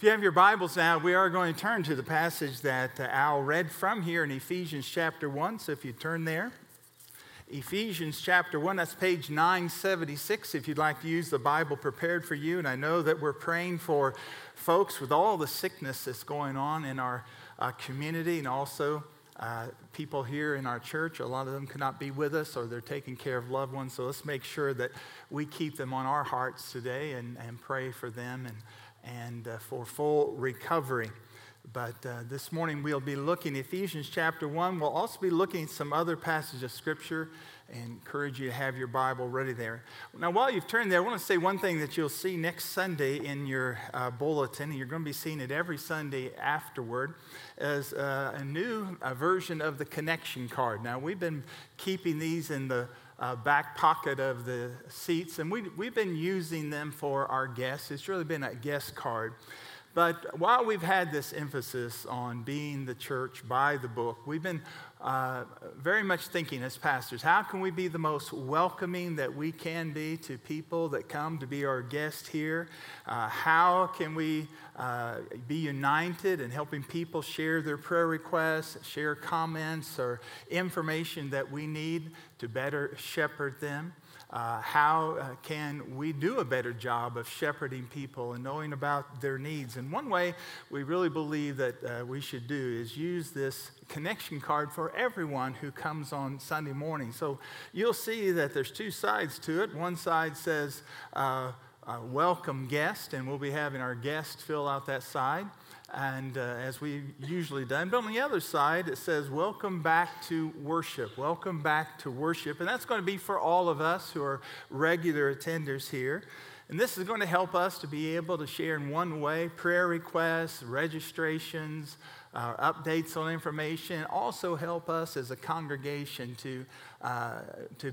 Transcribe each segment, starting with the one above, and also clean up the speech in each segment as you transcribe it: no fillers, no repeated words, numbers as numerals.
If you have your Bibles now, we are going to turn to the passage that Al read from here in Ephesians chapter 1. So if you turn there, Ephesians chapter 1, that's page 976 if you'd like to use the Bible prepared for you. And I know that we're praying for folks with all the sickness that's going on in our community, and also people here in our church. A lot of them cannot be with us, or they're taking care of loved ones. So let's make sure that we keep them on our hearts today and pray for them and for full recovery. But this morning we'll be looking at Ephesians chapter 1. We'll also be looking at some other passages of Scripture, and encourage you to have your Bible ready there. Now, while you've turned there, I want to say one thing that you'll see next Sunday in your bulletin, and you're going to be seeing it every Sunday afterward, is a new version of the connection card. Now, we've been keeping these in the back pocket of the seats, and we've been using them for our guests. It's really been a guest card. But while we've had this emphasis on being the church by the book, we've been very much thinking as pastors, how can we be the most welcoming that we can be to people that come to be our guest here? How can we be united in helping people share their prayer requests, share comments or information that we need to better shepherd them? How can we do a better job of shepherding people and knowing about their needs? And one way we really believe that we should do is use this connection card for everyone who comes on Sunday morning. So you'll see that there's two sides to it. One side says welcome guest, and we'll be having our guest fill out that side, and as we usually done. But on the other side, it says, welcome back to worship. Welcome back to worship. And that's going to be for all of us who are regular attenders here. And this is going to help us to be able to share in one way prayer requests, registrations, updates on information. Also help us as a congregation to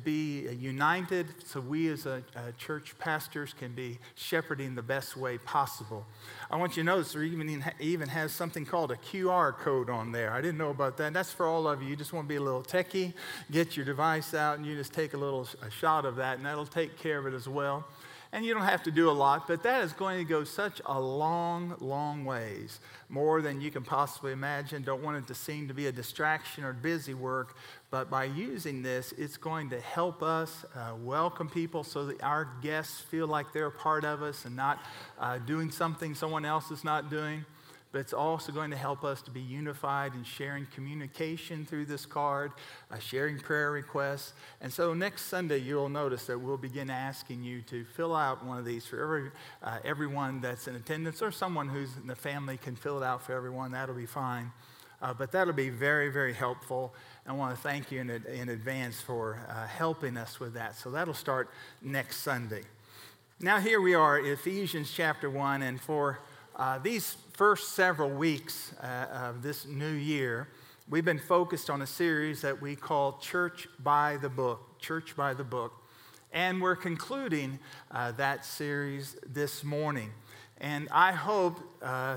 be united, so we as a church pastors can be shepherding the best way possible. I want you to notice there even has something called a QR code on there. I didn't know about that. That's for all of you. You just want to be a little techie. Get your device out and you just take a shot of that, and that'll take care of it as well. And you don't have to do a lot, but that is going to go such a long, long ways, more than you can possibly imagine. Don't want it to seem to be a distraction or busy work, but by using this, it's going to help us welcome people so that our guests feel like they're a part of us and not doing something someone else is not doing. But it's also going to help us to be unified in sharing communication through this card, sharing prayer requests. And so next Sunday, you'll notice that we'll begin asking you to fill out one of these for everyone that's in attendance, or someone who's in the family can fill it out for everyone. That'll be fine. But that'll be very, very helpful. I want to thank you in advance for helping us with that. So that'll start next Sunday. Now here we are, Ephesians chapter 1, and for these first several weeks of this new year, we've been focused on a series that we call Church by the Book, Church by the Book. And we're concluding that series this morning. And I hope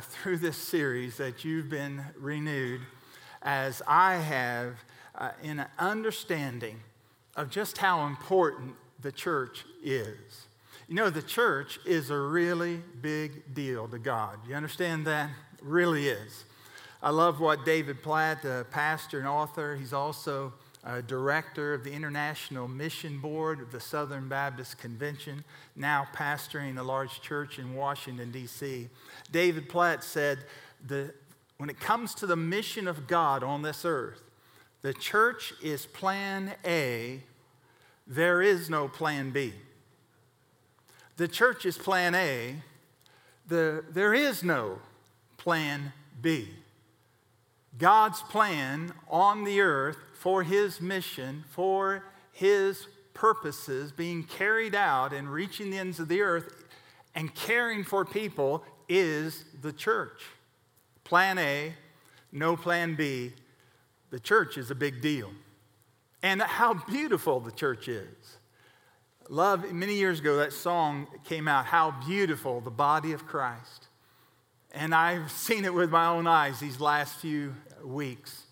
through this series that you've been renewed, as I have, in an understanding of just how important the church is. You know, the church is a really big deal to God. You understand that? It really is. I love what David Platt, a pastor and author, he's also a director of the International Mission Board of the Southern Baptist Convention, now pastoring a large church in Washington, D.C. David Platt said, when it comes to the mission of God on this earth, the church is plan A, there is no plan B. The church is plan A, there is no plan B. God's plan on the earth for his mission, for his purposes being carried out and reaching the ends of the earth and caring for people is the church. Plan A, no plan B. The church is a big deal. And how beautiful the church is. Love, many years ago, that song came out, How Beautiful the Body of Christ. And I've seen it with my own eyes these last few weeks.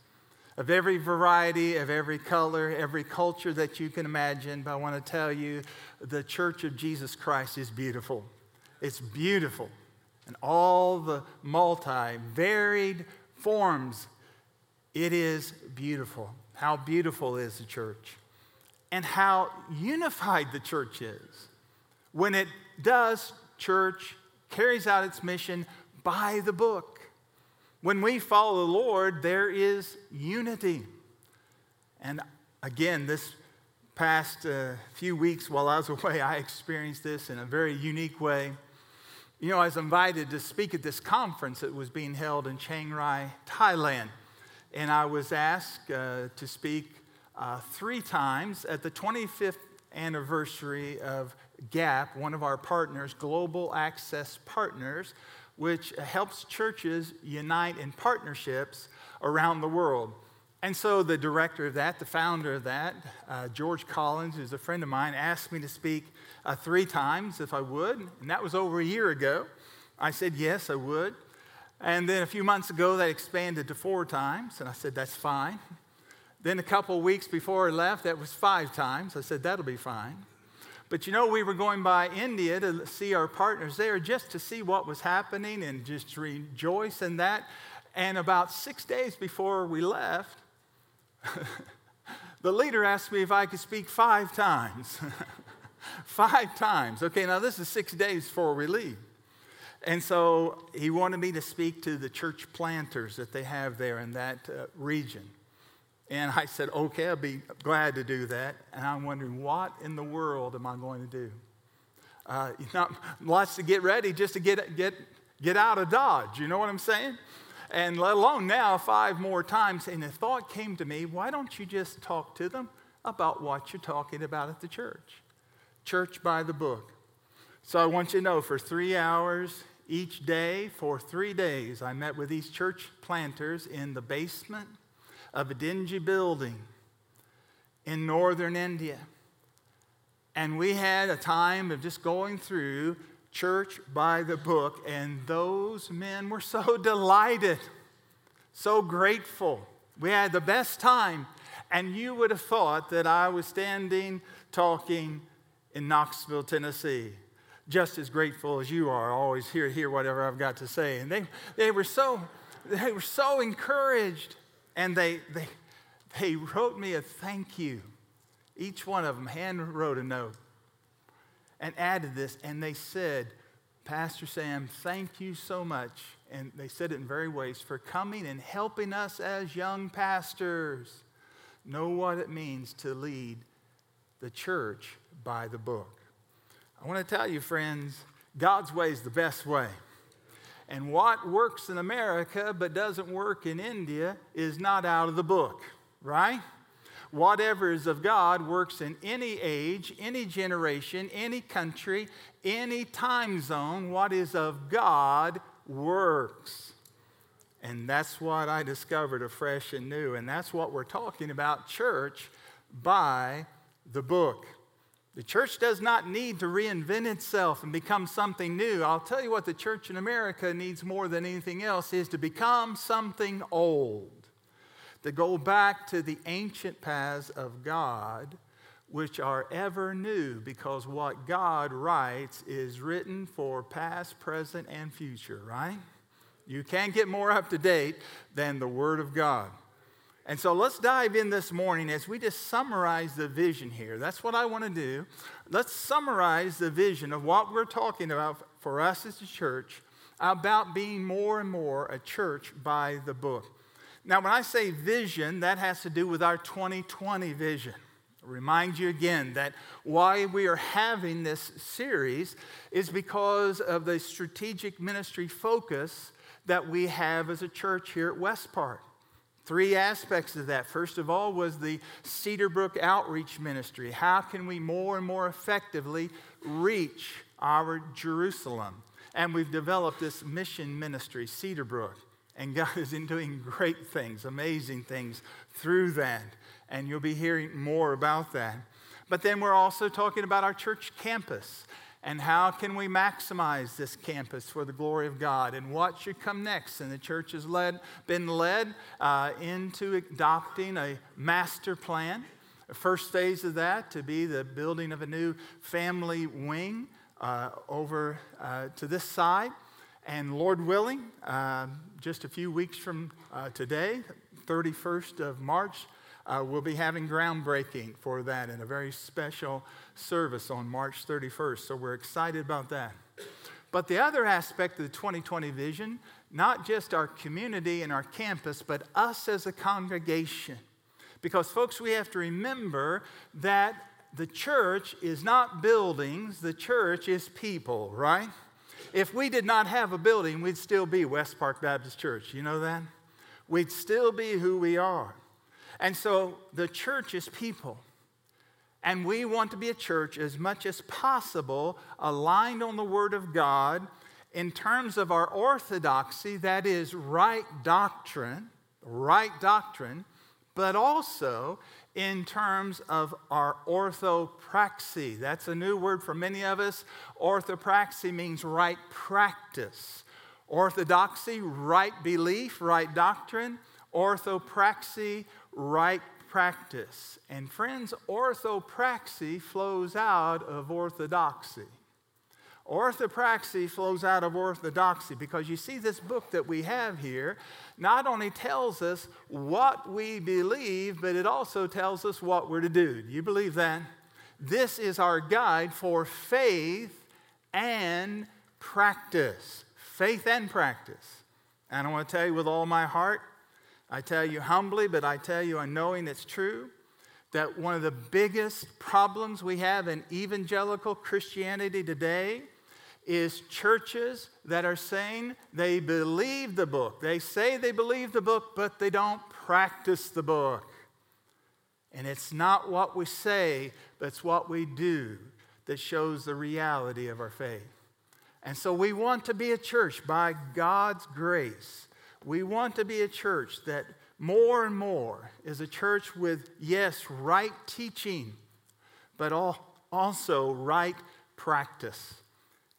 Of every variety, of every color, every culture that you can imagine. But I want to tell you, the Church of Jesus Christ is beautiful. It's beautiful. and all the multi-varied forms. It is beautiful. How beautiful is the church, and how unified the church is when it does church, carries out its mission by the book. When we follow the Lord, there is unity. And again, this past few weeks while I was away, I experienced this in a very unique way. You know, I was invited to speak at this conference that was being held in Chiang Rai, Thailand. And I was asked to speak three times at the 25th anniversary of GAP, one of our partners, Global Access Partners, which helps churches unite in partnerships around the world. And so the director of that, the founder of that, George Collins, who's a friend of mine, asked me to speak three times if I would. And that was over a year ago. I said, yes, I would. And then a few months ago, that expanded to four times. And I said, that's fine. Then a couple of weeks before I left, that was five times. I said, that'll be fine. But you know, we were going by India to see our partners there just to see what was happening and just rejoice in that. And about 6 days before we left, the leader asked me if I could speak five times. Five times. Okay, now this is 6 days before we leave. And so he wanted me to speak to the church planters that they have there in that region. And I said, okay, I'll be glad to do that. And I'm wondering, what in the world am I going to do? Lots to get ready just to get out of Dodge. You know what I'm saying? And let alone now five more times. And the thought came to me, why don't you just talk to them about what you're talking about at the church? Church by the book. So I want you to know, for 3 hours each day, for 3 days, I met with these church planters in the basement of a dingy building in northern India. And we had a time of just going through church by the book, and those men were so delighted, so grateful. We had the best time, and you would have thought that I was standing talking in Knoxville, Tennessee, just as grateful as you are, always hear whatever I've got to say. And they were so encouraged. And they wrote me a thank you. Each one of them hand wrote a note and added this. And they said, Pastor Sam, thank you so much. And they said it in various ways, for coming and helping us as young pastors know what it means to lead the church by the book. I want to tell you, friends, God's way is the best way. And what works in America but doesn't work in India is not out of the book, right? Whatever is of God works in any age, any generation, any country, any time zone. What is of God works. And that's what I discovered afresh and new. And that's what we're talking about, church by the book. The church does not need to reinvent itself and become something new. I'll tell you what the church in America needs more than anything else is to become something old, to go back to the ancient paths of God, which are ever new, because what God writes is written for past, present, and future, right? You can't get more up to date than the Word of God. And so let's dive in this morning as we just summarize the vision here. That's what I want to do. Let's summarize the vision of what we're talking about for us as a church about being more and more a church by the book. Now, when I say vision, that has to do with our 2020 vision. I'll remind you again that why we are having this series is because of the strategic ministry focus that we have as a church here at West Park. Three aspects of that. First of all was the Cedarbrook outreach ministry. How can we more and more effectively reach our Jerusalem? And we've developed this mission ministry, Cedarbrook. And God is doing great things, amazing things through that. And you'll be hearing more about that. But then we're also talking about our church campus. And how can we maximize this campus for the glory of God? And what should come next? And the church has been led into adopting a master plan. The first phase of that to be the building of a new family wing over to this side. And Lord willing, just a few weeks from today, 31st of March, we'll be having groundbreaking for that in a very special service on March 31st. So we're excited about that. But the other aspect of the 2020 vision, not just our community and our campus, but us as a congregation. Because, folks, we have to remember that the church is not buildings, the church is people, right? If we did not have a building, we'd still be West Park Baptist Church. You know that? We'd still be who we are. And so the church is people. And we want to be a church as much as possible aligned on the Word of God in terms of our orthodoxy, that is right doctrine, but also in terms of our orthopraxy. That's a new word for many of us. Orthopraxy means right practice. Orthodoxy, right belief, right doctrine. Orthopraxy, right practice. And friends, orthopraxy flows out of orthodoxy. Orthopraxy flows out of orthodoxy, because you see, this book that we have here not only tells us what we believe, but it also tells us what we're to do. Do you believe that? This is our guide for faith and practice. Faith and practice. And I want to tell you with all my heart, I tell you humbly, but I tell you in knowing it's true, that one of the biggest problems we have in evangelical Christianity today is churches that are saying they believe the book. They say they believe the book, but they don't practice the book. And it's not what we say, but it's what we do that shows the reality of our faith. And so we want to be a church by God's grace. We want to be a church that more and more is a church with, yes, right teaching, but also right practice.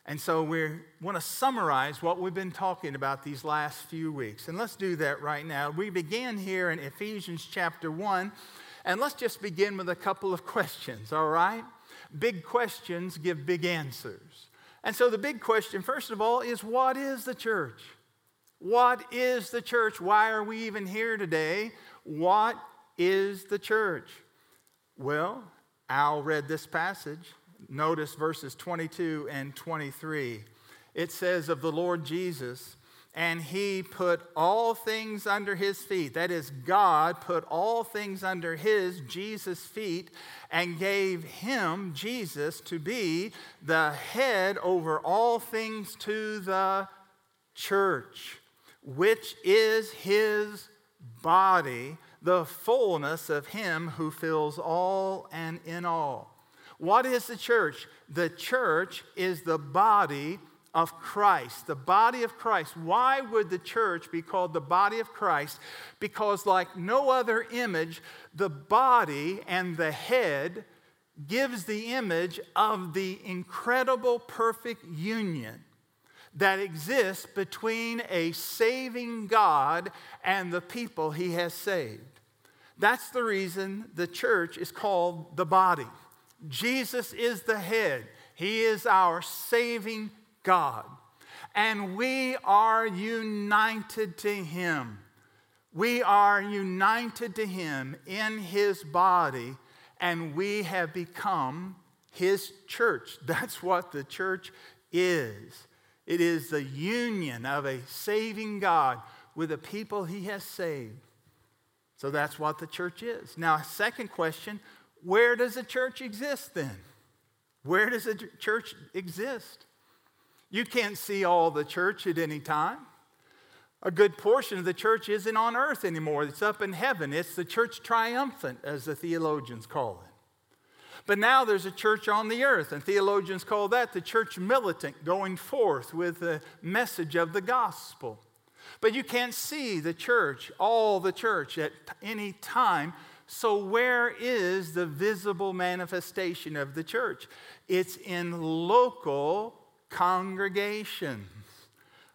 And so we want to summarize what we've been talking about these last few weeks. And let's do that right now. We begin here in Ephesians chapter 1, and let's just begin with a couple of questions, all right? Big questions give big answers. And so the big question, first of all, is what is the church? What is the church? Why are we even here today? What is the church? Well, Al read this passage. Notice verses 22 and 23. It says of the Lord Jesus, and he put all things under his feet. That is, God put all things under his, Jesus' feet, and gave him, Jesus, to be the head over all things to the church, which is his body, the fullness of him who fills all and in all. What is the church? The church is the body of Christ, the body of Christ. Why would the church be called the body of Christ? Because like no other image, the body and the head gives the image of the incredible perfect union that exists between a saving God and the people he has saved. That's the reason the church is called the body. Jesus is the head. He is our saving God. And we are united to him. We are united to him in his body, and we have become his church. That's what the church is. It is the union of a saving God with the people he has saved. So that's what the church is. Now, second question, where does the church exist then? Where does the church exist? You can't see all the church at any time. A good portion of the church isn't on earth anymore. It's up in heaven. It's the church triumphant, as the theologians call it. But now there's a church on the earth, and theologians call that the church militant, going forth with the message of the gospel. But you can't see the church, all the church, at any time. So where is the visible manifestation of the church? It's in local congregations.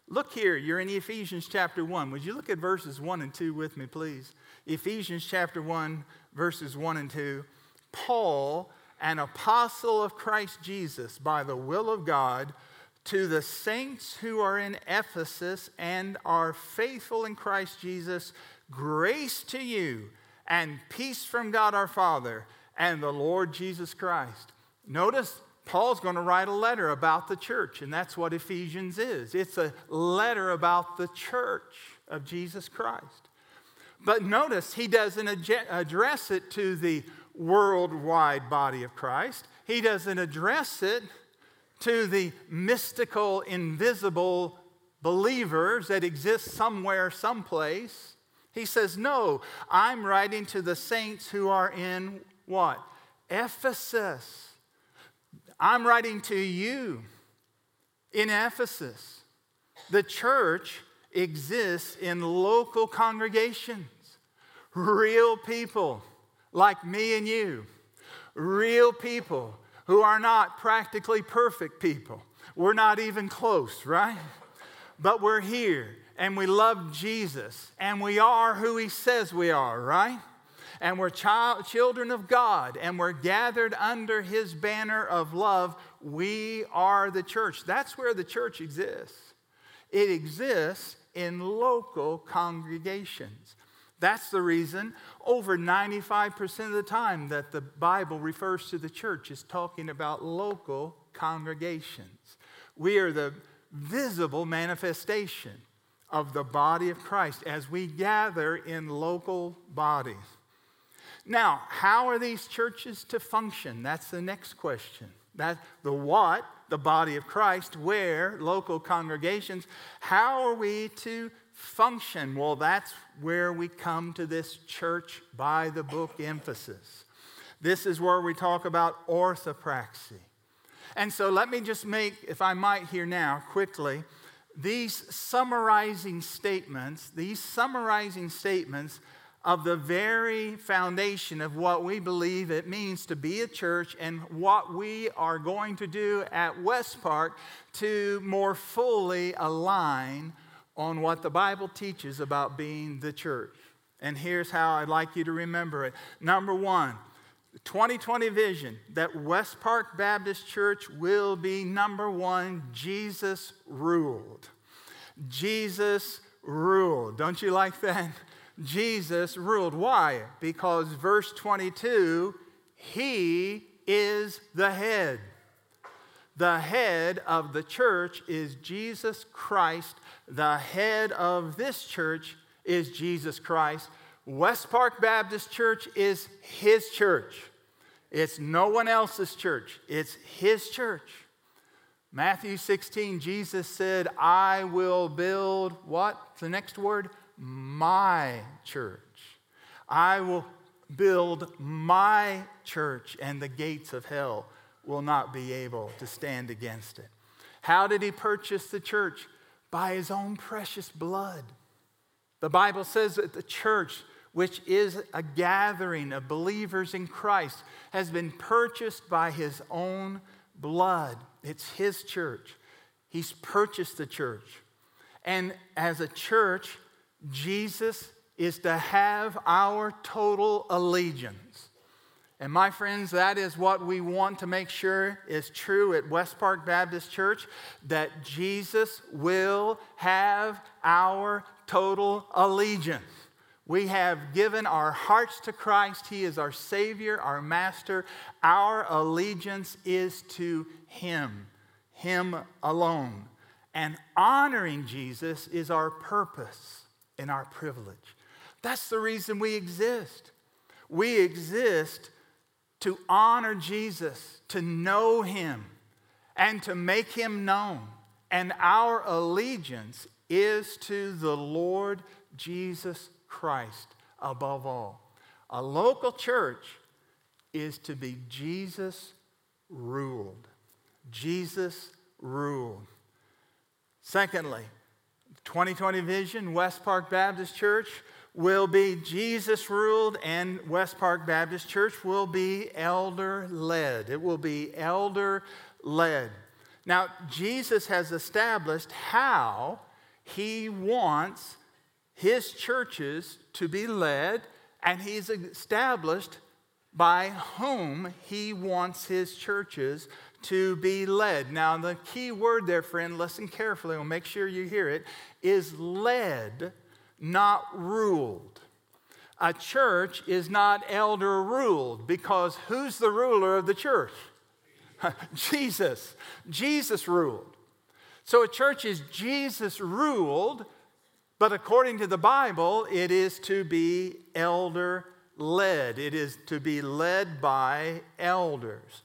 Look here, you're in Ephesians chapter 1. Would you look at verses 1 and 2 with me, please? Ephesians chapter 1, verses 1 and 2. Paul, an apostle of Christ Jesus, by the will of God, To the saints who are in Ephesus and are faithful in Christ Jesus, grace to you and peace from God our Father and the Lord Jesus Christ. Notice Paul's going to write a letter about the church, and that's what Ephesians is. It's a letter about the church of Jesus Christ. But notice he doesn't address it to the worldwide body of Christ. He doesn't address it to the mystical, invisible believers that exist somewhere, someplace. He says, no, I'm writing to the saints who are in what? Ephesus. I'm writing to you in Ephesus. The church exists in local congregations. Real people like me and you. Real people who are not practically perfect people. We're not even close, right? But we're here, and we love Jesus, and we are who he says we are, right? And we're children of God, and we're gathered under his banner of love. We are the church. That's where the church exists. It exists in local congregations. That's the reason over 95% of the time that the Bible refers to the church is talking about local congregations. We are the visible manifestation of the body of Christ as we gather in local bodies. Now, how are these churches to function? That's the next question. That's the what, the body of Christ, where, local congregations. How are we to function? Well, that's where we come to this church by the book emphasis. This is where we talk about orthopraxy. And so let me just make, if I might here now, quickly, these summarizing statements of the very foundation of what we believe it means to be a church and what we are going to do at West Park to more fully align on what the Bible teaches about being the church. And here's how I'd like you to remember it. Number one, the 2020 vision that West Park Baptist Church will be, number one, Jesus ruled. Jesus ruled. Don't you like that? Jesus ruled. Why? Because verse 22, he is the head. The head of the church is Jesus Christ. The head of this church is Jesus Christ. West Park Baptist Church is his church. It's no one else's church. It's his church. Matthew 16, Jesus said, I will build, what? The next word, my church. I will build my church, and the gates of hell will not be able to stand against it. How did he purchase the church? By his own precious blood. The Bible says that the church, which is a gathering of believers in Christ, has been purchased by his own blood. It's his church. He's purchased the church. And as a church, Jesus is to have our total allegiance. And my friends, that is what we want to make sure is true at West Park Baptist Church, that Jesus will have our total allegiance. We have given our hearts to Christ. He is our Savior, our Master. Our allegiance is to him, him alone. And honoring Jesus is our purpose and our privilege. That's the reason we exist. We exist to honor Jesus, to know him, and to make him known. And our allegiance is to the Lord Jesus Christ above all. A local church is to be Jesus ruled. Jesus ruled. Secondly, 2020 vision, West Park Baptist Church will be Jesus ruled, and West Park Baptist Church will be elder led. It will be elder led. Now, Jesus has established how he wants his churches to be led, and he's established by whom he wants his churches to be led. Now, the key word there, friend, listen carefully, we'll make sure you hear it, is led, not ruled. A church is not elder ruled, because who's the ruler of the church? Jesus. Jesus ruled. So a church is Jesus ruled, but according to the Bible, it is to be elder led. It is to be led by elders.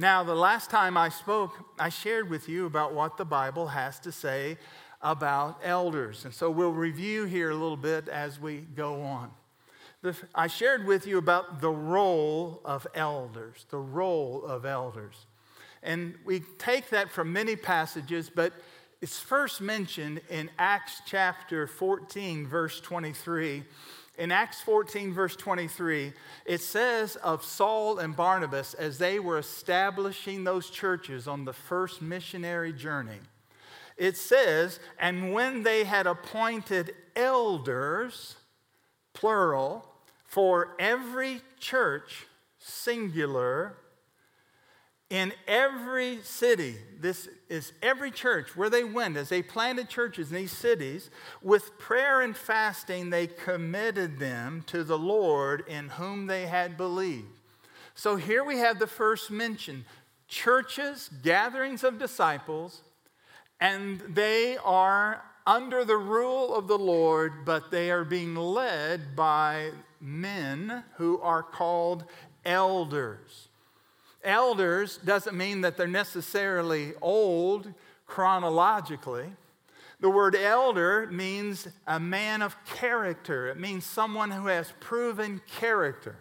Now, the last time I spoke, I shared with you about what the Bible has to say about elders. And so we'll review here a little bit as we go on. I shared with you about the role of elders, the role of elders. And we take that from many passages, but it's first mentioned in Acts chapter 14, verse 23. In Acts 14, verse 23, it says of Saul and Barnabas, as they were establishing those churches on the first missionary journey, it says, and when they had appointed elders, plural, for every church, singular, in every city, this is every church where they went, as they planted churches in these cities, with prayer and fasting they committed them to the Lord in whom they had believed. So here we have the first mention, churches, gatherings of disciples, and they are under the rule of the Lord, but they are being led by men who are called elders. Elders doesn't mean that they're necessarily old chronologically. The word elder means a man of character. It means someone who has proven character.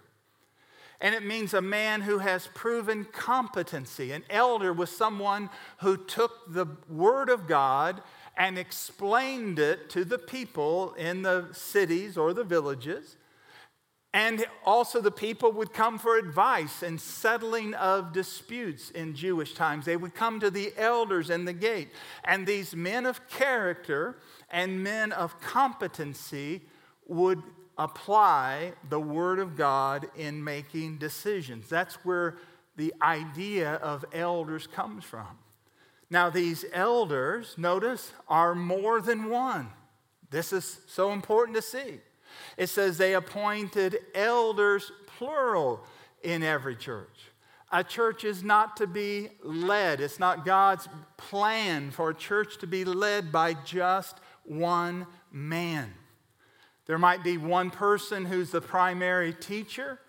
And it means a man who has proven competency. An elder was someone who took the word of God and explained it to the people in the cities or the villages. And also the people would come for advice and settling of disputes in Jewish times. They would come to the elders in the gate. And these men of character and men of competency would apply the word of God in making decisions. That's where the idea of elders comes from. Now, these elders, notice, are more than one. This is so important to see. It says they appointed elders, plural, in every church. A church is not to be led. It's not God's plan for a church to be led by just one man. There might be one person who's the primary teacher,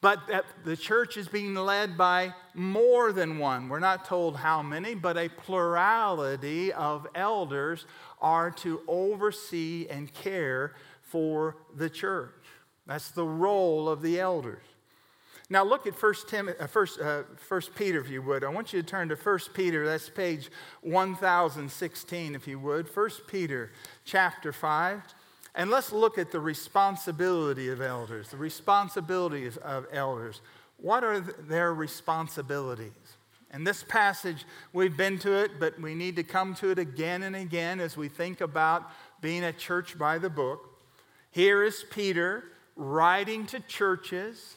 but the church is being led by more than one. We're not told how many, but a plurality of elders are to oversee and care for the church. That's the role of the elders. Now look at 1 Peter, if you would. I want you to turn to 1 Peter. That's page 1016, if you would. 1 Peter chapter 5. And let's look at the responsibility of elders, the responsibilities of elders. What are their responsibilities? And this passage, we've been to it, but we need to come to it again and again as we think about being a church by the book. Here is Peter writing to churches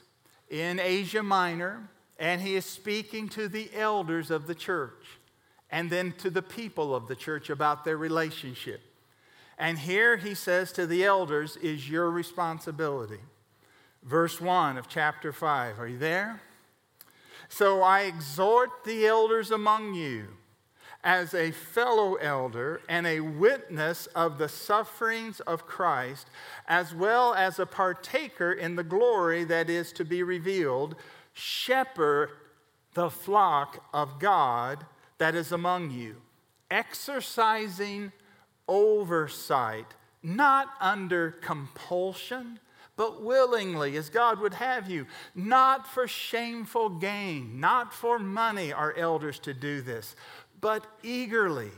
in Asia Minor, and he is speaking to the elders of the church and then to the people of the church about their relationship. And here he says to the elders, is your responsibility. Verse 1 of chapter 5. Are you there? So I exhort the elders among you as a fellow elder and a witness of the sufferings of Christ, as well as a partaker in the glory that is to be revealed, shepherd the flock of God that is among you, exercising oversight, not under compulsion, but willingly, as God would have you, not for shameful gain, not for money are elders to do this, but eagerly,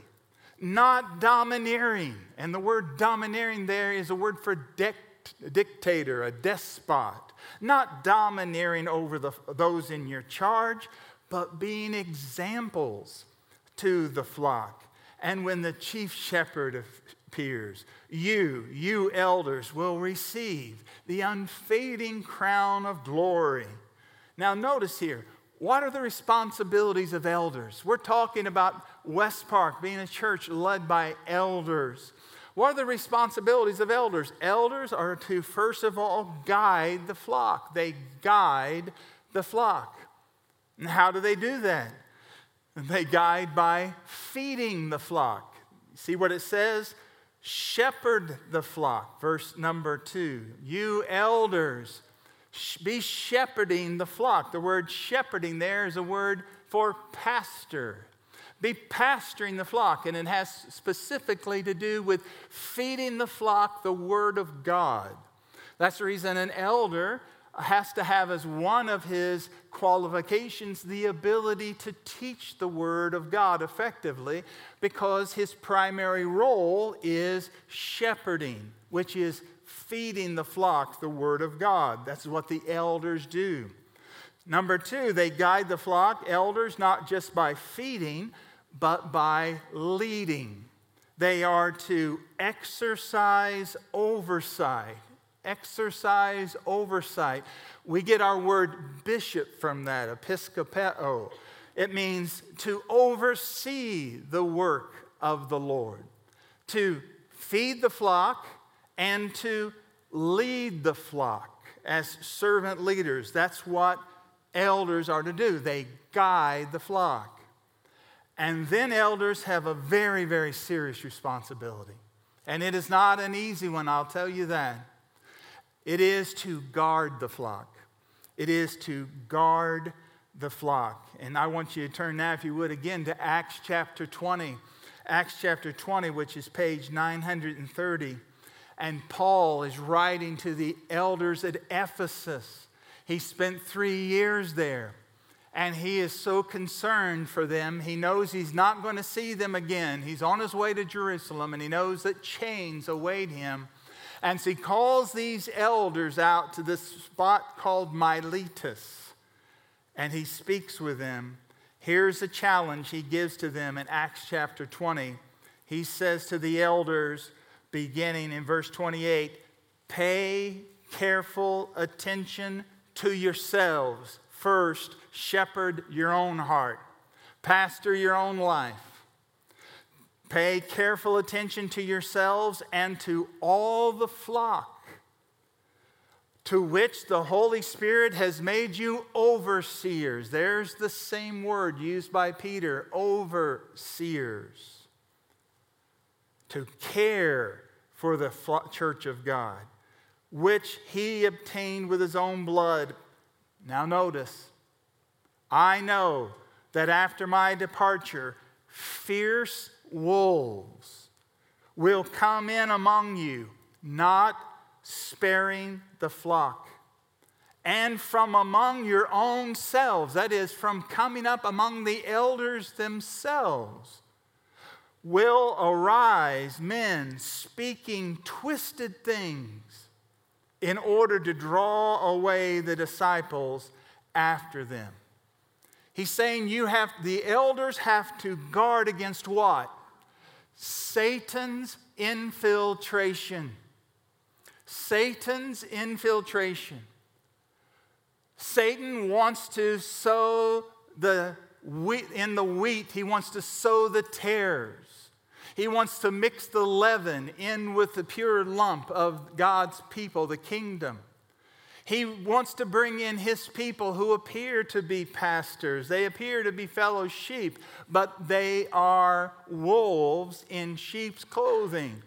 not domineering. And the word domineering there is a word for dictator, a despot. Not domineering over those in your charge, but being examples to the flock. And when the chief shepherd appears, you elders, will receive the unfading crown of glory. Now notice here, What are the responsibilities of elders? We're talking about West Park being a church led by elders. What are the responsibilities of elders? Elders are to, first of all, guide the flock. They guide the flock. And how do they do that? They guide by feeding the flock. See what it says? Shepherd the flock. Verse number 2. You elders, be shepherding the flock. The word shepherding there is a word for pastor. Be pastoring the flock, and it has specifically to do with feeding the flock the Word of God. That's the reason an elder has to have as one of his qualifications the ability to teach the Word of God effectively, because his primary role is shepherding, which is feeding the flock the Word of God. That's what the elders do. Number 2, they guide the flock, elders, not just by feeding, but by leading. They are to exercise oversight. We get our word bishop from that, episcopeo. It means to oversee the work of the Lord, to feed the flock, and to lead the flock as servant leaders. That's what elders are to do. They guide the flock. And then elders have a very, very serious responsibility. And it is not an easy one, I'll tell you that. It is to guard the flock. It is to guard the flock. And I want you to turn now, if you would, again to Acts chapter 20. Acts chapter 20, which is page 930. And Paul is writing to the elders at Ephesus. He spent 3 years there, and he is so concerned for them. He knows he's not going to see them again. He's on his way to Jerusalem, and he knows that chains await him. And so he calls these elders out to this spot called Miletus, and he speaks with them. Here's a challenge he gives to them in Acts chapter 20. He says to the elders, beginning in verse 28, pay careful attention to yourselves. First, shepherd your own heart. Pastor your own life. Pay careful attention to yourselves and to all the flock to which the Holy Spirit has made you overseers. There's the same word used by Peter, overseers. To care for the church of God, which he obtained with his own blood. Now notice, I know that after my departure, fierce wolves will come in among you, not sparing the flock. And from among your own selves, that is, from coming up among the elders themselves, will arise men speaking twisted things, in order to draw away the disciples after them. He's saying the elders have to guard against what? Satan's infiltration. Satan's infiltration. Satan wants to sow the wheat in the wheat. He wants to sow the tares. He wants to mix the leaven in with the pure lump of God's people, the kingdom. He wants to bring in his people who appear to be pastors. They appear to be fellow sheep, but they are wolves in sheep's clothing.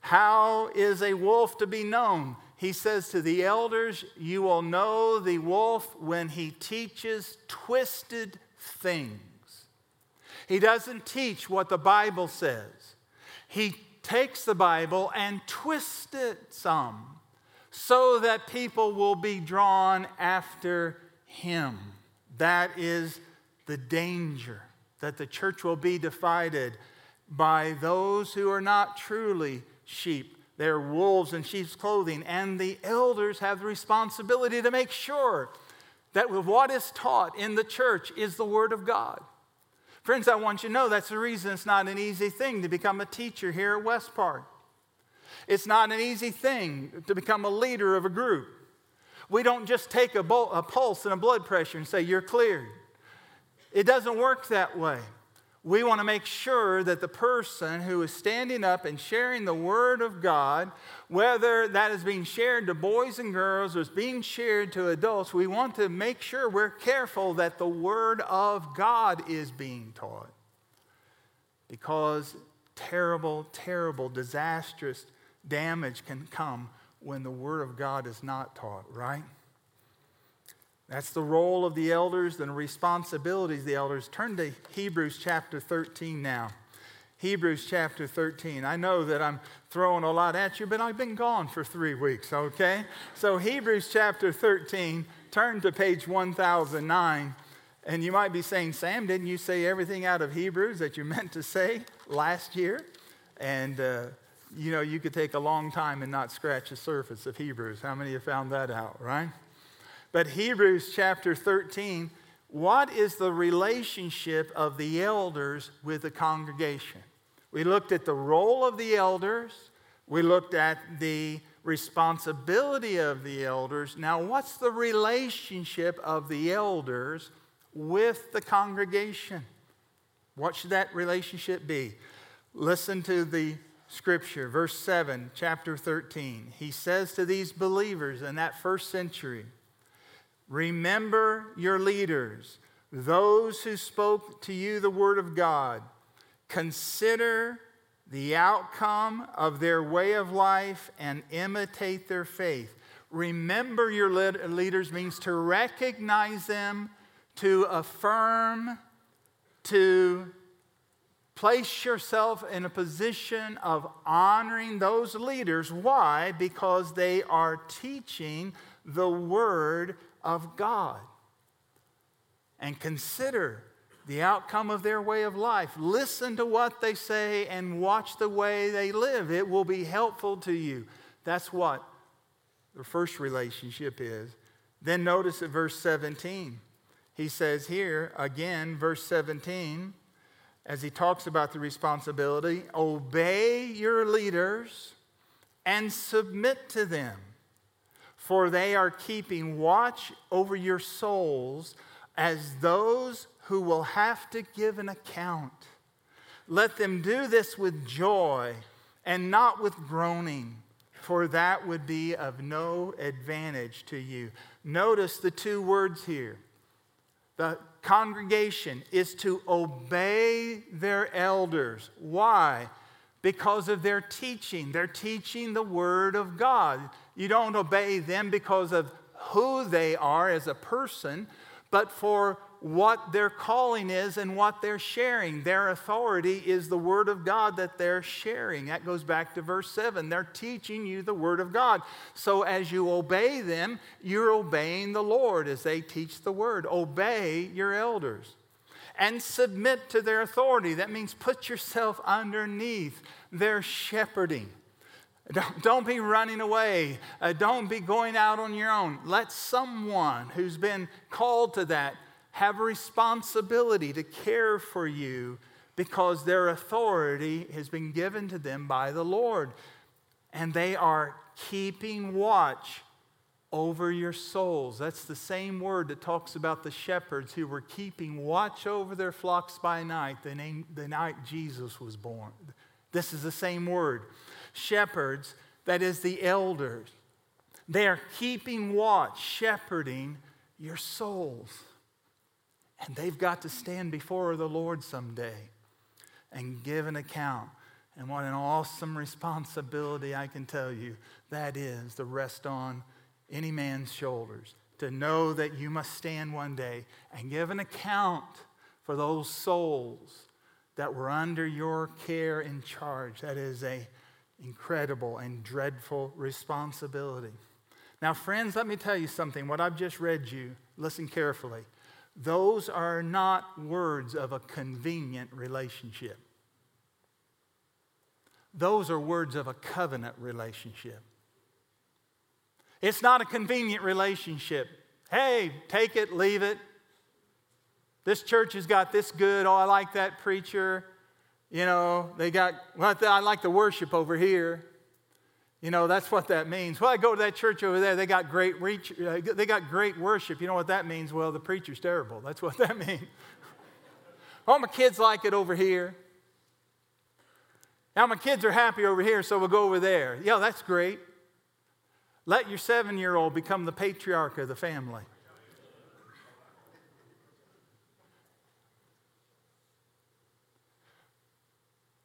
How is a wolf to be known? He says to the elders, you will know the wolf when he teaches twisted things. He doesn't teach what the Bible says. He takes the Bible and twists it some so that people will be drawn after him. That is the danger, that the church will be divided by those who are not truly sheep. They're wolves in sheep's clothing, and the elders have the responsibility to make sure that what is taught in the church is the Word of God. Friends, I want you to know that's the reason it's not an easy thing to become a teacher here at West Park. It's not an easy thing to become a leader of a group. We don't just take a pulse and a blood pressure and say, you're cleared. It doesn't work that way. We want to make sure that the person who is standing up and sharing the Word of God, whether that is being shared to boys and girls or is being shared to adults, we want to make sure we're careful that the Word of God is being taught. Because terrible, terrible, disastrous damage can come when the Word of God is not taught, right? That's the role of the elders and responsibilities of the elders. Turn to Hebrews chapter 13 now. Hebrews chapter 13. I know that I'm throwing a lot at you, but I've been gone for 3 weeks, okay? So Hebrews chapter 13, turn to page 1009. And you might be saying, Sam, didn't you say everything out of Hebrews that you meant to say last year? And, you know, you could take a long time and not scratch the surface of Hebrews. How many of you found that out, right? But Hebrews chapter 13, what is the relationship of the elders with the congregation? We looked at the role of the elders. We looked at the responsibility of the elders. Now, what's the relationship of the elders with the congregation? What should that relationship be? Listen to the Scripture, verse 7, chapter 13. He says to these believers in that first century, remember your leaders, those who spoke to you the word of God. Consider the outcome of their way of life and imitate their faith. Remember your leaders means to recognize them, to affirm, to place yourself in a position of honoring those leaders. Why? Because they are teaching the word of God. And consider the outcome of their way of life. Listen to what they say and watch the way they live. It will be helpful to you. That's what the first relationship is. Then notice at verse 17. He says here, again, verse 17, as he talks about the responsibility, obey your leaders and submit to them. For they are keeping watch over your souls as those who will have to give an account. Let them do this with joy and not with groaning, for that would be of no advantage to you. Notice the two words here. The congregation is to obey their elders. Why? Because of their teaching. They're teaching the Word of God. You don't obey them because of who they are as a person, but for what their calling is and what they're sharing. Their authority is the Word of God that they're sharing. That goes back to verse 7. They're teaching you the Word of God. So as you obey them, you're obeying the Lord as they teach the Word. Obey your elders. And submit to their authority. That means put yourself underneath their shepherding. Don't be running away. Don't be going out on your own. Let someone who's been called to that have a responsibility to care for you because their authority has been given to them by the Lord. And they are keeping watch over your souls. That's the same word that talks about the shepherds who were keeping watch over their flocks by night the night Jesus was born. This is the same word. Shepherds, that is the elders, they are keeping watch, shepherding your souls. And they've got to stand before the Lord someday and give an account. And what an awesome responsibility, I can tell you, that is to rest on any man's shoulders. To know that you must stand one day and give an account for those souls that were under your care and charge. That is a incredible and dreadful responsibility. Now, friends, let me tell you something. What I've just read you, listen carefully. Those are not words of a convenient relationship. Those are words of a covenant relationship. It's not a convenient relationship. Hey, take it, leave it. This church has got this good. Oh, I like that preacher. You know, they got, well, I like the worship over here. You know, that's what that means. Well, I go to that church over there. They got great worship. You know what that means? Well, the preacher's terrible. That's what that means. Oh, my kids like it over here. Now my kids are happy over here, so we'll go over there. Yeah, that's great. Let your 7-year-old become the patriarch of the family.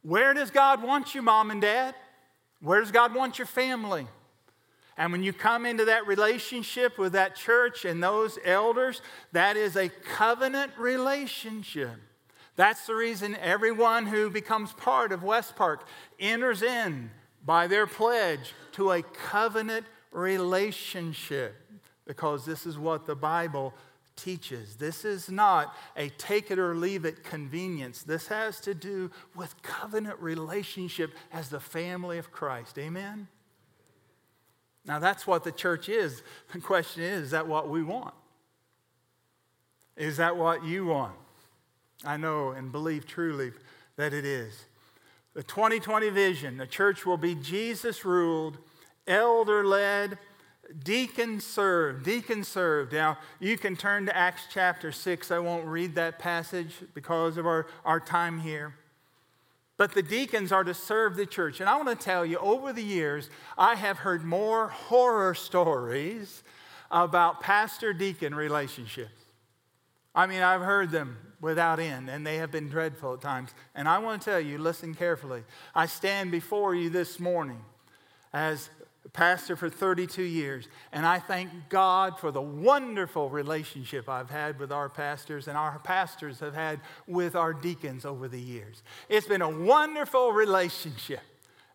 Where does God want you, mom and dad? Where does God want your family? And when you come into that relationship with that church and those elders, that is a covenant relationship. That's the reason everyone who becomes part of West Park enters in by their pledge to a covenant relationship, because this is what the Bible teaches. This is not a take it or leave it convenience. This has to do with covenant relationship as the family of Christ. Amen? Now that's what the church is. The question is that what we want? Is that what you want? I know and believe truly that it is. The 2020 vision, the church will be Jesus-ruled, elder-led, deacon-served, deacon-served. Now, you can turn to Acts chapter 6. I won't read that passage because of our time here. But the deacons are to serve the church. And I want to tell you, over the years, I have heard more horror stories about pastor-deacon relationships. I mean, I've heard them without end, and they have been dreadful at times. And I want to tell you, listen carefully. I stand before you this morning as pastor for 32 years, and I thank God for the wonderful relationship I've had with our pastors and our pastors have had with our deacons over the years. It's been a wonderful relationship,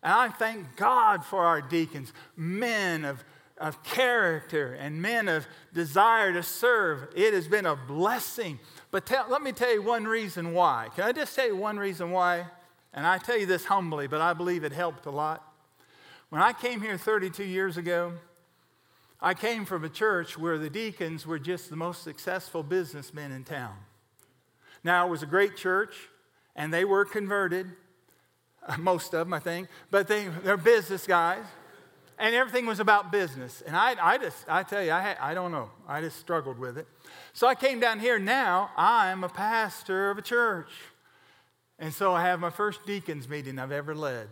and I thank God for our deacons, men of character and men of desire to serve. It has been a blessing. But let me tell you one reason why. Can I just tell you one reason why? And I tell you this humbly, but I believe it helped a lot. When I came here 32 years ago, I came from a church where the deacons were just the most successful businessmen in town. Now, it was a great church, and they were converted, most of them, I think, but they're business guys, and everything was about business. And I tell you, I don't know. I just struggled with it. So I came down here. Now I'm a pastor of a church. And so I have my first deacons meeting I've ever led.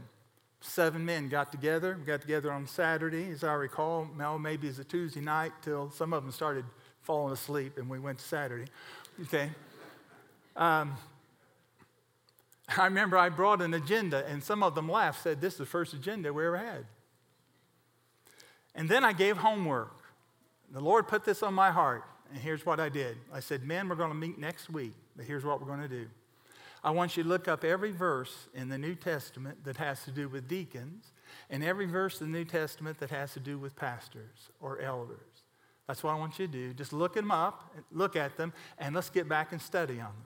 7 men got together. We got together on Saturday, as I recall. Now maybe it's a Tuesday night till some of them started falling asleep and we went to Saturday. Okay. I remember I brought an agenda and some of them laughed, said, "This is the first agenda we ever had." And then I gave homework. The Lord put this on my heart. And here's what I did. I said, "Men, we're going to meet next week, but here's what we're going to do. I want you to look up every verse in the New Testament that has to do with deacons and every verse in the New Testament that has to do with pastors or elders. That's what I want you to do. Just look them up, look at them, and let's get back and study on them."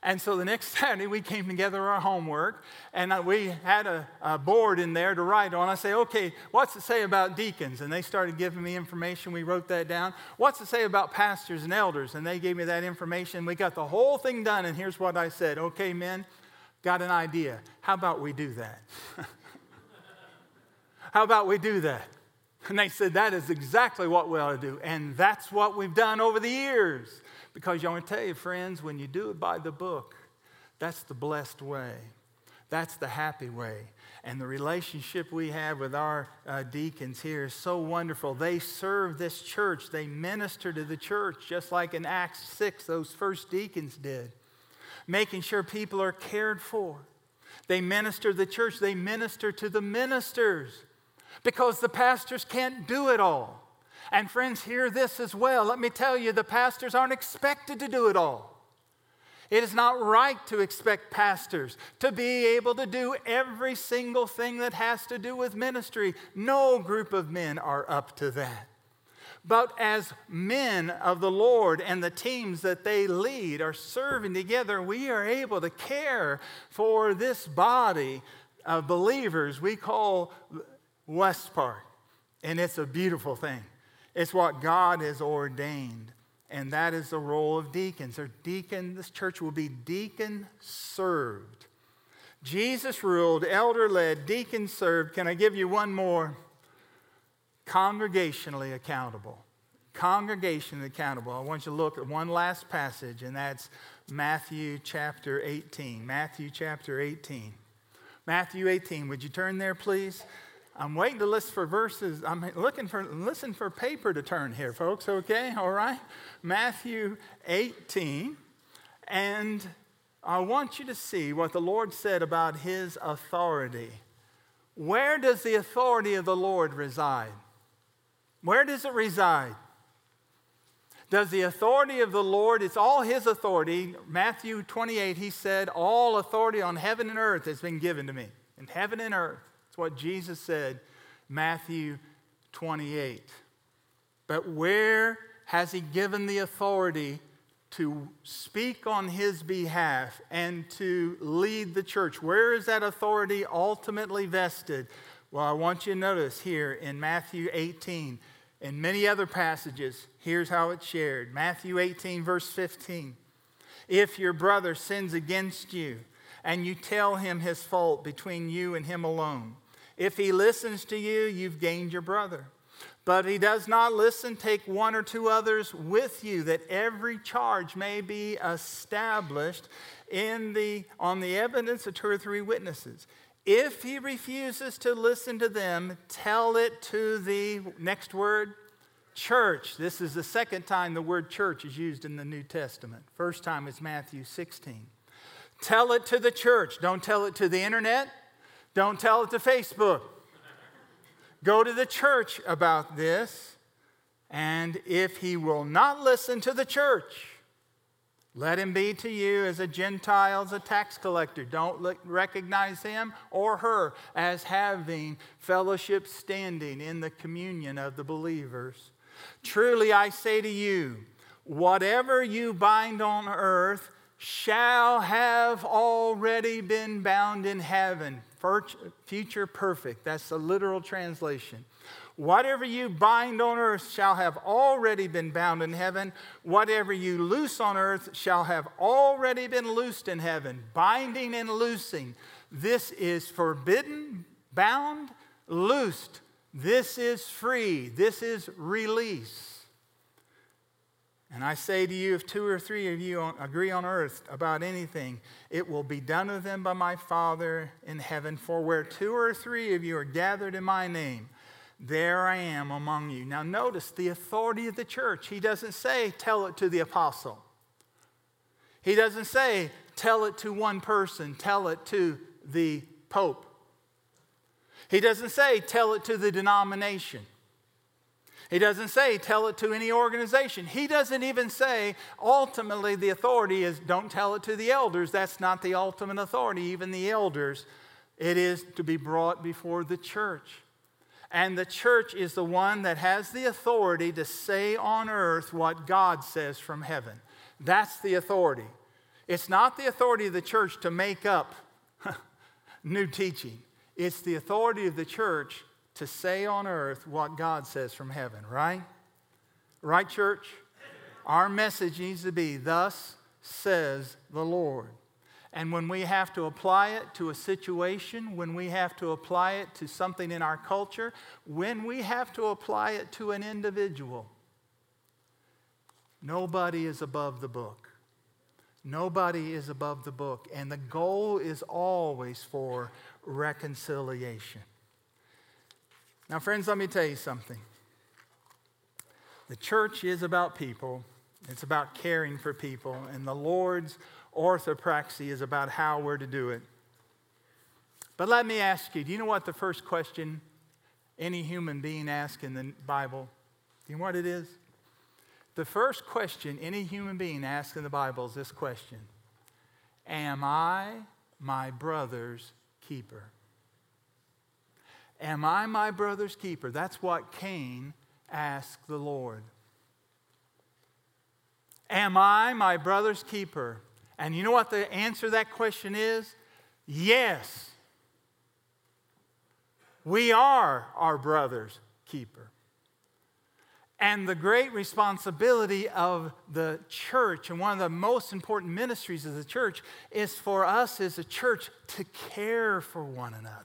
And so the next Saturday, we came together our homework, and we had a board in there to write on. I say, "Okay, what's it say about deacons?" And they started giving me information. We wrote that down. "What's it say about pastors and elders?" And they gave me that information. We got the whole thing done, and here's what I said. "Okay, men, got an idea. How about we do that? How about we do that?" And they said, "That is exactly what we ought to do." And that's what we've done over the years. Because I want to tell you, friends, when you do it by the book, that's the blessed way. That's the happy way. And the relationship we have with our deacons here is so wonderful. They serve this church. They minister to the church, just like in Acts 6, those first deacons did, making sure people are cared for. They minister to the church. They minister to the ministers because the pastors can't do it all. And friends, hear this as well. Let me tell you, the pastors aren't expected to do it all. It is not right to expect pastors to be able to do every single thing that has to do with ministry. No group of men are up to that. But as men of the Lord and the teams that they lead are serving together, we are able to care for this body of believers we call West Park. And it's a beautiful thing. It's what God has ordained, and that is the role of deacons. This church will be deacon-served. Jesus-ruled, elder-led, deacon-served. Can I give you one more? Congregationally accountable. Congregationally accountable. I want you to look at one last passage, and that's Matthew chapter 18. Matthew chapter 18. Matthew 18. Would you turn there, please? I'm waiting to list for verses. I'm listen for paper to turn here, folks. Okay, all right. Matthew 18. And I want you to see what the Lord said about his authority. Where does the authority of the Lord reside? Where does it reside? Does the authority of the Lord, it's all his authority. Matthew 28, he said, all authority on heaven and earth has been given to me. And heaven and earth, it's what Jesus said, Matthew 28. But where has he given the authority to speak on his behalf and to lead the church? Where is that authority ultimately vested? Well, I want you to notice here in Matthew 18 and many other passages, here's how it's shared. Matthew 18, verse 15. If your brother sins against you and you tell him his fault between you and him alone, if he listens to you, you've gained your brother. But he does not listen, take one or two others with you, that every charge may be established on the evidence of two or three witnesses. If he refuses to listen to them, tell it to the next word, church. This is the second time the word church is used in the New Testament. First time is Matthew 16. Tell it to the church. Don't tell it to the internet. Don't tell it to Facebook. Go to the church about this, and if he will not listen to the church, let him be to you as a Gentile, as a tax collector. Don't recognize him or her as having fellowship standing in the communion of the believers. Truly I say to you, whatever you bind on earth shall have already been bound in heaven. Future perfect. That's the literal translation. Whatever you bind on earth shall have already been bound in heaven. Whatever you loose on earth shall have already been loosed in heaven. Binding and loosing. This is forbidden, bound, loosed. This is free. This is release. And I say to you, if two or three of you agree on earth about anything, it will be done of them by my Father in heaven. For where two or three of you are gathered in my name, there I am among you. Now notice the authority of the church. He doesn't say, tell it to the apostle. He doesn't say, tell it to one person. Tell it to the Pope. He doesn't say, tell it to the denomination. He doesn't say, tell it to any organization. He doesn't even say, ultimately, the authority is, don't tell it to the elders. That's not the ultimate authority, even the elders. It is to be brought before the church. And the church is the one that has the authority to say on earth what God says from heaven. That's the authority. It's not the authority of the church to make up new teaching. It's the authority of the church to say on earth what God says from heaven, right? Right, church? Our message needs to be, thus says the Lord. And when we have to apply it to a situation, when we have to apply it to something in our culture, when we have to apply it to an individual, nobody is above the book. Nobody is above the book. And the goal is always for reconciliation. Now, friends, let me tell you something. The church is about people. It's about caring for people. And the Lord's orthopraxy is about how we're to do it. But let me ask you, do you know what the first question any human being asks in the Bible? Do you know what it is? The first question any human being asks in the Bible is this question. Am I my brother's keeper? Am I my brother's keeper? That's what Cain asked the Lord. Am I my brother's keeper? And you know what the answer to that question is? Yes. We are our brother's keeper. And the great responsibility of the church, and one of the most important ministries of the church, is for us as a church to care for one another,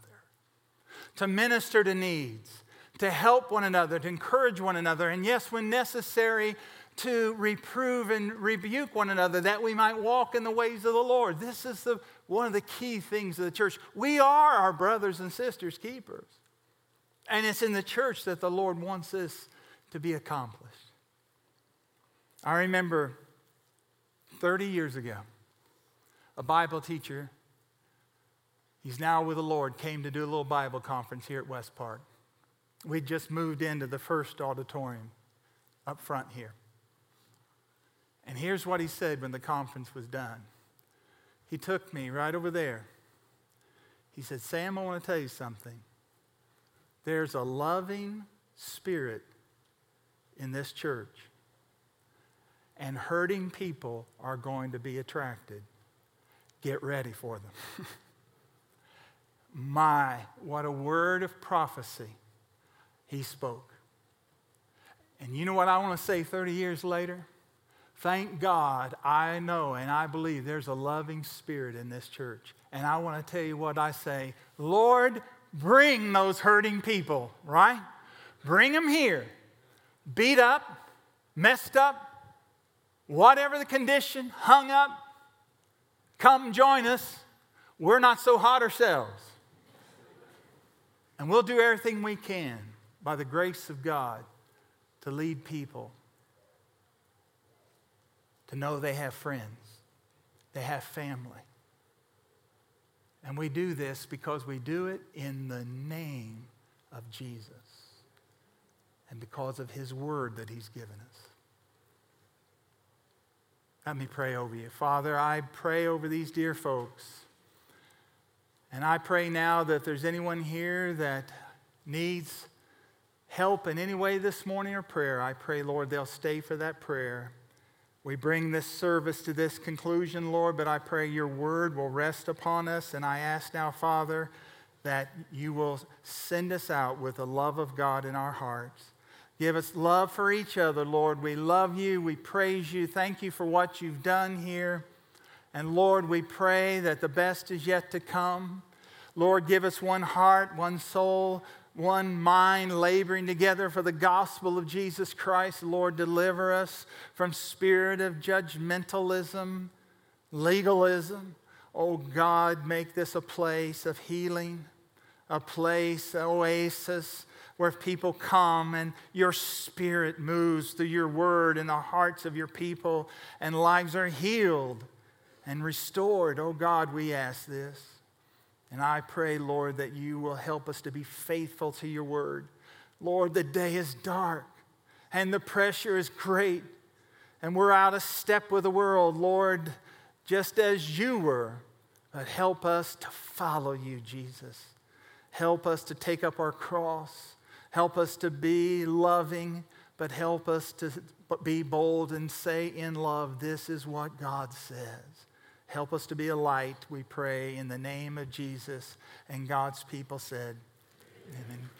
to minister to needs, to help one another, to encourage one another, and yes, when necessary, to reprove and rebuke one another, that we might walk in the ways of the Lord. This is one of the key things of the church. We are our brothers and sisters' keepers. And it's in the church that the Lord wants this to be accomplished. I remember 30 years ago, a Bible teacher, he's now with the Lord, came to do a little Bible conference here at West Park. We just moved into the first auditorium up front here. And here's what he said when the conference was done. He took me right over there. He said, "Sam, I want to tell you something. There's a loving spirit in this church, and hurting people are going to be attracted. Get ready for them." My, what a word of prophecy he spoke. And you know what I want to say 30 years later? Thank God I know and I believe there's a loving spirit in this church. And I want to tell you what I say. Lord, bring those hurting people, right? Bring them here. Beat up, messed up, whatever the condition, hung up. Come join us. We're not so hot ourselves. And we'll do everything we can by the grace of God to lead people to know they have friends, they have family. And we do this because we do it in the name of Jesus and because of his word that he's given us. Let me pray over you. Father, I pray over these dear folks. And I pray now that there's anyone here that needs help in any way this morning or prayer, I pray, Lord, they'll stay for that prayer. We bring this service to this conclusion, Lord, but I pray your word will rest upon us. And I ask now, Father, that you will send us out with the love of God in our hearts. Give us love for each other, Lord. We love you. We praise you. Thank you for what you've done here. And Lord, we pray that the best is yet to come. Lord, give us one heart, one soul, one mind, laboring together for the gospel of Jesus Christ. Lord, deliver us from spirit of judgmentalism, legalism. Oh God, make this a place of healing, a place, an oasis, where people come and your spirit moves through your word in the hearts of your people and lives are healed and restored. Oh God, we ask this. And I pray, Lord, that you will help us to be faithful to your word. Lord, the day is dark and the pressure is great and we're out of step with the world, Lord, just as you were. But help us to follow you, Jesus. Help us to take up our cross. Help us to be loving, but help us to be bold and say in love, this is what God says. Help us to be a light, we pray, in the name of Jesus. And God's people said, amen.